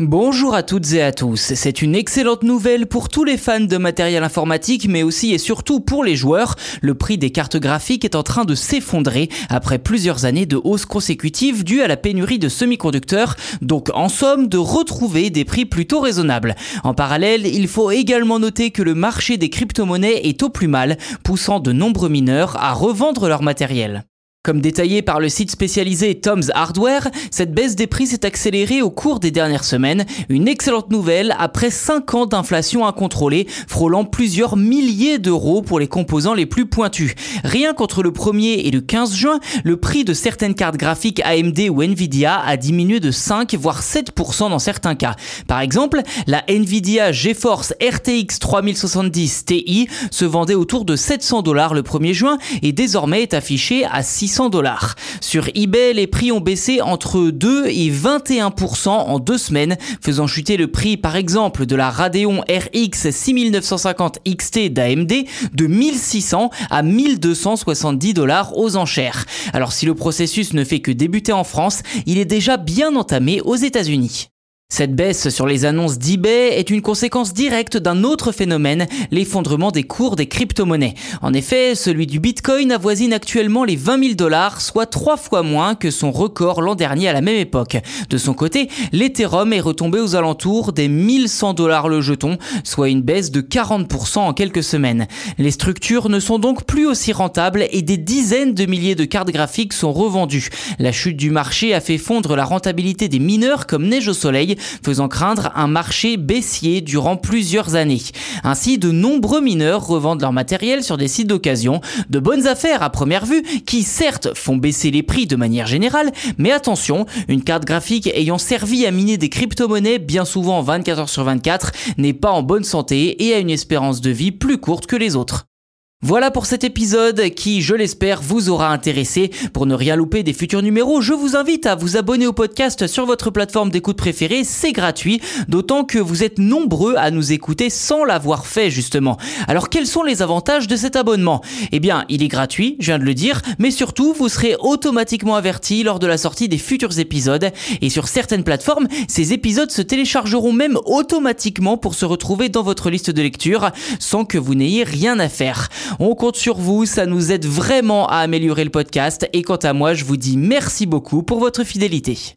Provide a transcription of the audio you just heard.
Bonjour à toutes et à tous, c'est une excellente nouvelle pour tous les fans de matériel informatique mais aussi et surtout pour les joueurs, le prix des cartes graphiques est en train de s'effondrer après plusieurs années de hausse consécutive due à la pénurie de semi-conducteurs, donc en somme de retrouver des prix plutôt raisonnables. En parallèle, il faut également noter que le marché des crypto-monnaies est au plus mal, poussant de nombreux mineurs à revendre leur matériel. Comme détaillé par le site spécialisé Tom's Hardware, cette baisse des prix s'est accélérée au cours des dernières semaines, une excellente nouvelle après 5 ans d'inflation incontrôlée, frôlant plusieurs milliers d'euros pour les composants les plus pointus. Rien qu'entre le 1er et le 15 juin, le prix de certaines cartes graphiques AMD ou Nvidia a diminué de 5 voire 7% dans certains cas. Par exemple, la Nvidia GeForce RTX 3070 Ti se vendait autour de $700 le 1er juin et désormais est affichée à $600. Sur eBay, les prix ont baissé entre 2 et 21% en 2 semaines, faisant chuter le prix par exemple de la Radeon RX 6950 XT d'AMD de 1600 à $1270 aux enchères. Alors si le processus ne fait que débuter en France, il est déjà bien entamé aux États-Unis. Cette baisse sur les annonces d'eBay est une conséquence directe d'un autre phénomène, l'effondrement des cours des crypto-monnaies. En effet, celui du Bitcoin avoisine actuellement les $20 000, soit 3 fois moins que son record l'an dernier à la même époque. De son côté, l'Ethereum est retombé aux alentours des $1100 le jeton, soit une baisse de 40% en quelques semaines. Les structures ne sont donc plus aussi rentables et des dizaines de milliers de cartes graphiques sont revendues. La chute du marché a fait fondre la rentabilité des mineurs comme neige au soleil, faisant craindre un marché baissier durant plusieurs années. Ainsi, de nombreux mineurs revendent leur matériel sur des sites d'occasion, de bonnes affaires à première vue qui certes font baisser les prix de manière générale, mais attention, une carte graphique ayant servi à miner des crypto-monnaies bien souvent 24h/24 n'est pas en bonne santé et a une espérance de vie plus courte que les autres. Voilà pour cet épisode qui, je l'espère, vous aura intéressé. Pour ne rien louper des futurs numéros, je vous invite à vous abonner au podcast sur votre plateforme d'écoute préférée, c'est gratuit, d'autant que vous êtes nombreux à nous écouter sans l'avoir fait justement. Alors quels sont les avantages de cet abonnement ? Eh bien, il est gratuit, je viens de le dire, mais surtout, vous serez automatiquement avertis lors de la sortie des futurs épisodes. Et sur certaines plateformes, ces épisodes se téléchargeront même automatiquement pour se retrouver dans votre liste de lecture, sans que vous n'ayez rien à faire. On compte sur vous, ça nous aide vraiment à améliorer le podcast et quant à moi, je vous dis merci beaucoup pour votre fidélité.